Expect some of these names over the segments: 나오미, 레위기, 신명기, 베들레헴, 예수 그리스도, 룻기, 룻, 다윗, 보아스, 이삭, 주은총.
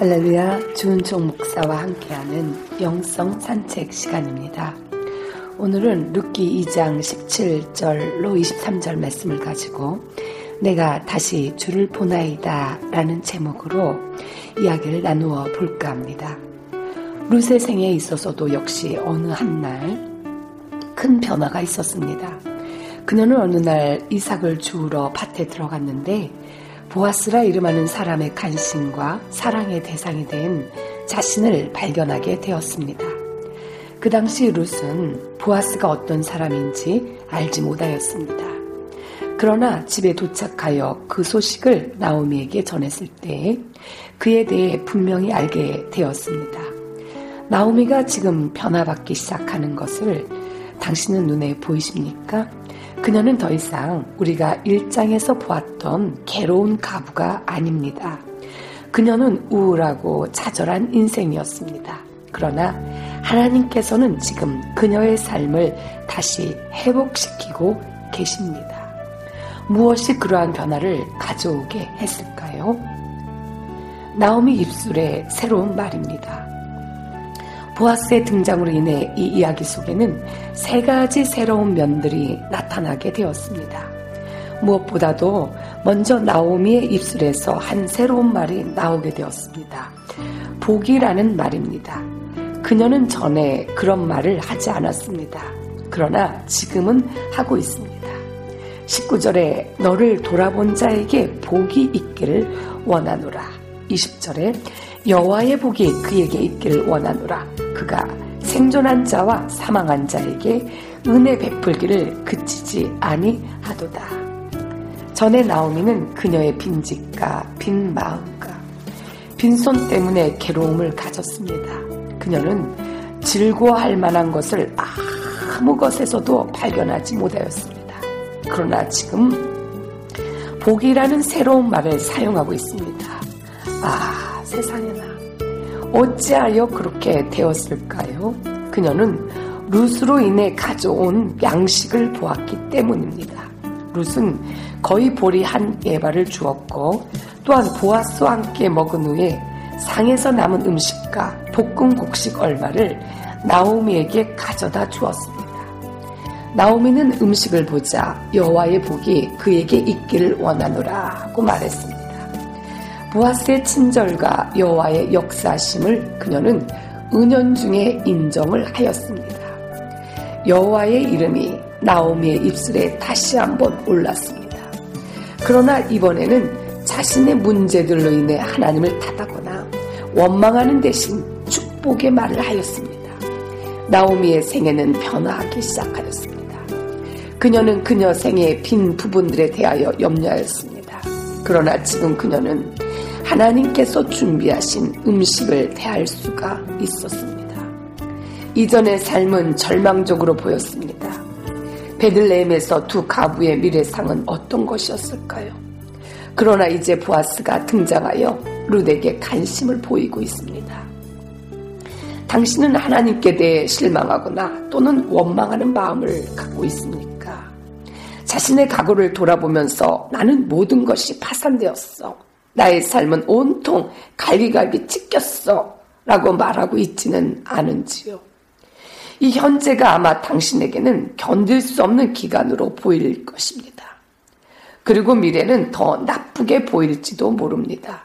할렐루야, 주은총 목사와 함께하는 영성 산책 시간입니다. 오늘은 룻기 2장 17절로 23절 말씀을 가지고 내가 다시 주를 보나이다 라는 제목으로 이야기를 나누어 볼까 합니다. 룻의 생에 있어서도 역시 어느 한날 큰 변화가 있었습니다. 그녀는 어느 날 이삭을 주우러 밭에 들어갔는데 보아스라 이름하는 사람의 간신과 사랑의 대상이 된 자신을 발견하게 되었습니다. 그 당시 룻은 보아스가 어떤 사람인지 알지 못하였습니다. 그러나 집에 도착하여 그 소식을 나오미에게 전했을 때 그에 대해 분명히 알게 되었습니다. 나오미가 지금 변화받기 시작하는 것을 당신은 눈에 보이십니까? 그녀는 더 이상 우리가 1장에서 보았던 괴로운 가부가 아닙니다. 그녀는 우울하고 좌절한 인생이었습니다. 그러나 하나님께서는 지금 그녀의 삶을 다시 회복시키고 계십니다. 무엇이 그러한 변화를 가져오게 했을까요? 나오미 입술의 새로운 말입니다. 보아스의 등장으로 인해 이 이야기 속에는 세 가지 새로운 면들이 나타나게 되었습니다. 무엇보다도 먼저 나오미의 입술에서 한 새로운 말이 나오게 되었습니다. 복이라는 말입니다. 그녀는 전에 그런 말을 하지 않았습니다. 그러나 지금은 하고 있습니다. 19절에 너를 돌아본 자에게 복이 있기를 원하노라. 20절에 여호와의 복이 그에게 있기를 원하노라. 그가 생존한 자와 사망한 자에게 은혜 베풀기를 그치지 아니하도다. 전에 나오미는 그녀의 빈집과 빈 마음과 빈손 때문에 괴로움을 가졌습니다. 그녀는 즐거워할 만한 것을 아무 것에서도 발견하지 못하였습니다. 그러나 지금 복이라는 새로운 말을 사용하고 있습니다. 세상에나 어찌하여 그렇게 되었을까요? 그녀는 룻으로 인해 가져온 양식을 보았기 때문입니다. 룻은 거의 보리 한 예발을 주었고 또한 보아스와 함께 먹은 후에 상에서 남은 음식과 볶은 곡식 얼마를 나오미에게 가져다 주었습니다. 나오미는 음식을 보자 여호와의 복이 그에게 있기를 원하노라고 말했습니다. 보아스의 친절과 여호와의 역사심을 그녀는 은연중에 인정을 하였습니다. 여호와의 이름이 나오미의 입술에 다시 한번 올랐습니다. 그러나 이번에는 자신의 문제들로 인해 하나님을 탓하거나 원망하는 대신 축복의 말을 하였습니다. 나오미의 생애는 변화하기 시작하였습니다. 그녀는 그녀 생애의 빈 부분들에 대하여 염려하였습니다. 그러나 지금 그녀는 하나님께서 준비하신 음식을 대할 수가 있었습니다. 이전의 삶은 절망적으로 보였습니다. 베들레헴에서 두 가부의 미래상은 어떤 것이었을까요? 그러나 이제 보아스가 등장하여 룻에게 관심을 보이고 있습니다. 당신은 하나님께 대해 실망하거나 또는 원망하는 마음을 갖고 있습니까? 자신의 과거를 돌아보면서 나는 모든 것이 파산되었어. 나의 삶은 온통 갈기갈기 찢겼어 라고 말하고 있지는 않은지요. 이 현재가 아마 당신에게는 견딜 수 없는 기간으로 보일 것입니다. 그리고 미래는 더 나쁘게 보일지도 모릅니다.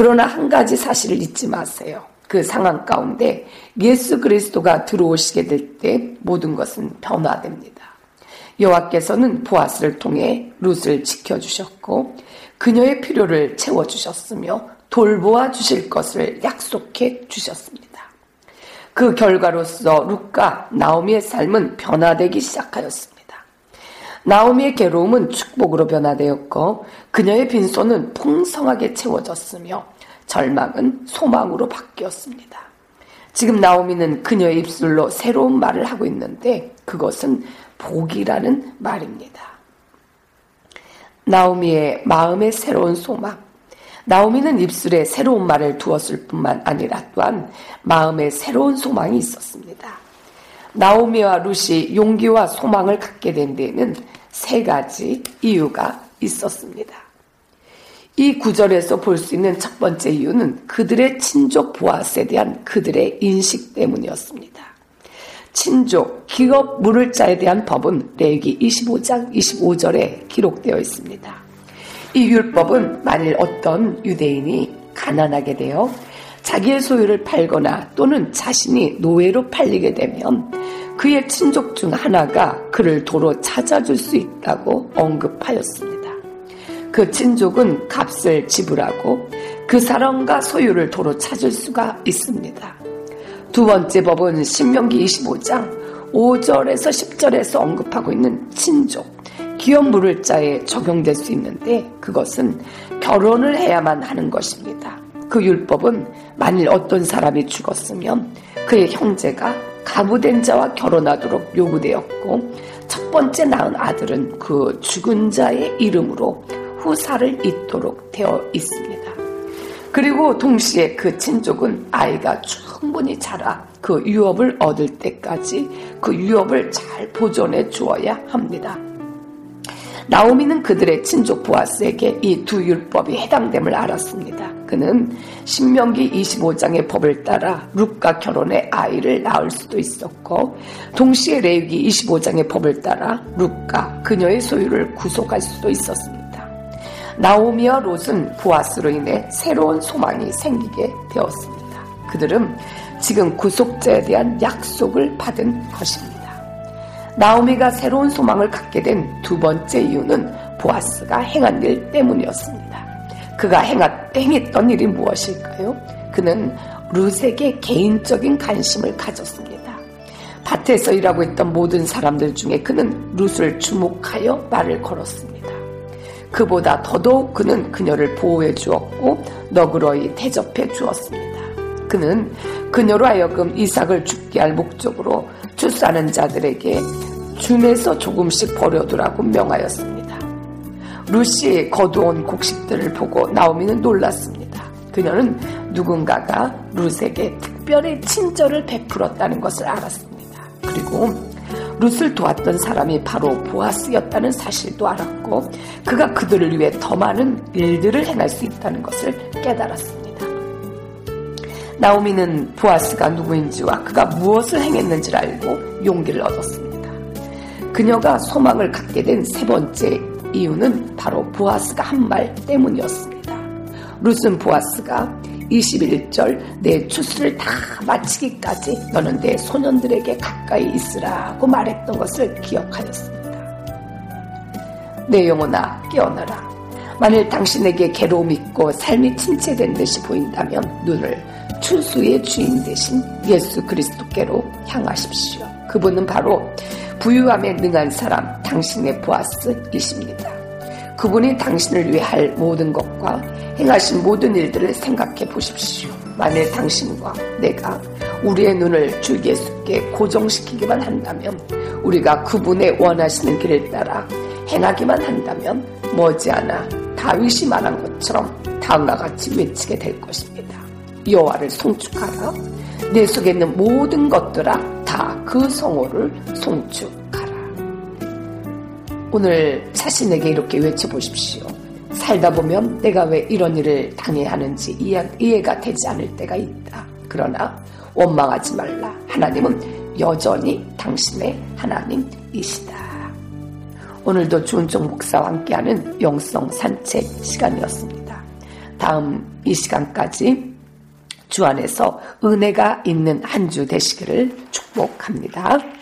그러나 한 가지 사실을 잊지 마세요. 그 상황 가운데 예수 그리스도가 들어오시게 될 때 모든 것은 변화됩니다. 여호와께서는 보아스를 통해 룻을 지켜주셨고 그녀의 필요를 채워주셨으며 돌보아 주실 것을 약속해 주셨습니다. 그 결과로서 룻과 나오미의 삶은 변화되기 시작하였습니다. 나오미의 괴로움은 축복으로 변화되었고 그녀의 빈손은 풍성하게 채워졌으며 절망은 소망으로 바뀌었습니다. 지금 나오미는 그녀의 입술로 새로운 말을 하고 있는데 그것은 복이라는 말입니다. 나오미의 마음의 새로운 소망. 나오미는 입술에 새로운 말을 두었을 뿐만 아니라 또한 마음에 새로운 소망이 있었습니다. 나오미와 룻이 용기와 소망을 갖게 된 데에는 세 가지 이유가 있었습니다. 이 구절에서 볼 수 있는 첫 번째 이유는 그들의 친족 보아스에 대한 그들의 인식 때문이었습니다. 친족, 기업 물을 자에 대한 법은 레위기 25장 25절에 기록되어 있습니다. 이 율법은 만일 어떤 유대인이 가난하게 되어 자기의 소유를 팔거나 또는 자신이 노예로 팔리게 되면 그의 친족 중 하나가 그를 도로 찾아줄 수 있다고 언급하였습니다. 그 친족은 값을 지불하고 그 사람과 소유를 도로 찾을 수가 있습니다. 두 번째 법은 신명기 25장 5절에서 10절에서 언급하고 있는 친족. 기업 물을 자에 적용될 수 있는데 그것은 결혼을 해야만 하는 것입니다. 그 율법은 만일 어떤 사람이 죽었으면 그의 형제가 가부된 자와 결혼하도록 요구되었고 첫 번째 낳은 아들은 그 죽은 자의 이름으로 후사를 잇도록 되어 있습니다. 그리고 동시에 그 친족은 아이가 충분히 자라 그 유업을 얻을 때까지 그 유업을 잘 보존해 주어야 합니다. 나오미는 그들의 친족 보아스에게 이 두 율법이 해당됨을 알았습니다. 그는 신명기 25장의 법을 따라 룻과 결혼해 아이를 낳을 수도 있었고 동시에 레위기 25장의 법을 따라 룻과 그녀의 소유를 구속할 수도 있었습니다. 나오미와 롯은 보아스로 인해 새로운 소망이 생기게 되었습니다. 그들은 지금 구속자에 대한 약속을 받은 것입니다. 나오미가 새로운 소망을 갖게 된 두 번째 이유는 보아스가 행한 일 때문이었습니다. 그가 행했던 일이 무엇일까요? 그는 룻에게 개인적인 관심을 가졌습니다. 밭에서 일하고 있던 모든 사람들 중에 그는 룻을 주목하여 말을 걸었습니다. 그보다 더더욱 그는 그녀를 보호해 주었고 너그러이 대접해 주었습니다. 그는 그녀로 하여금 이삭을 죽게 할 목적으로 출산한 자들에게 준에서 조금씩 버려두라고 명하였습니다. 룻이 거두온 곡식들을 보고 나오미는 놀랐습니다. 그녀는 누군가가 룻에게 특별히 친절을 베풀었다는 것을 알았습니다. 그리고 룻을 도왔던 사람이 바로 보아스였다는 사실도 알았고 그가 그들을 위해 더 많은 일들을 행할 수 있다는 것을 깨달았습니다. 나오미는 보아스가 누구인지와 그가 무엇을 행했는지를 알고 용기를 얻었습니다. 그녀가 소망을 갖게 된 세 번째 이유는 바로 보아스가 한 말 때문이었습니다. 룻은 보아스가 21절 내 추수를 다 마치기까지 너는 내 소년들에게 가까이 있으라고 말했던 것을 기억하였습니다. 내 영혼아 깨어나라. 만일 당신에게 괴로움이 있고 삶이 침체된 듯이 보인다면 눈을 추수의 주인 되신 예수 그리스도께로 향하십시오. 그분은 바로 부유함에 능한 사람 당신의 보아스이십니다. 그분이 당신을 위해 할 모든 것과 행하신 모든 일들을 생각해 보십시오. 만일 당신과 내가 우리의 눈을 주 예수께 고정시키기만 한다면 우리가 그분의 원하시는 길을 따라 행하기만 한다면 머지않아 다윗이 말한 것처럼 다음과 같이 외치게 될 것입니다. 여호와를 송축하라. 내 속에 있는 모든 것들아 다 그 성호를 송축하라. 오늘 자신에게 이렇게 외쳐보십시오. 살다 보면 내가 왜 이런 일을 당해야 하는지 이해가 되지 않을 때가 있다. 그러나 원망하지 말라. 하나님은 여전히 당신의 하나님이시다. 오늘도 주은총 목사와 함께하는 영성 산책 시간이었습니다. 다음 이 시간까지 주 안에서 은혜가 있는 한 주 되시기를 축복합니다.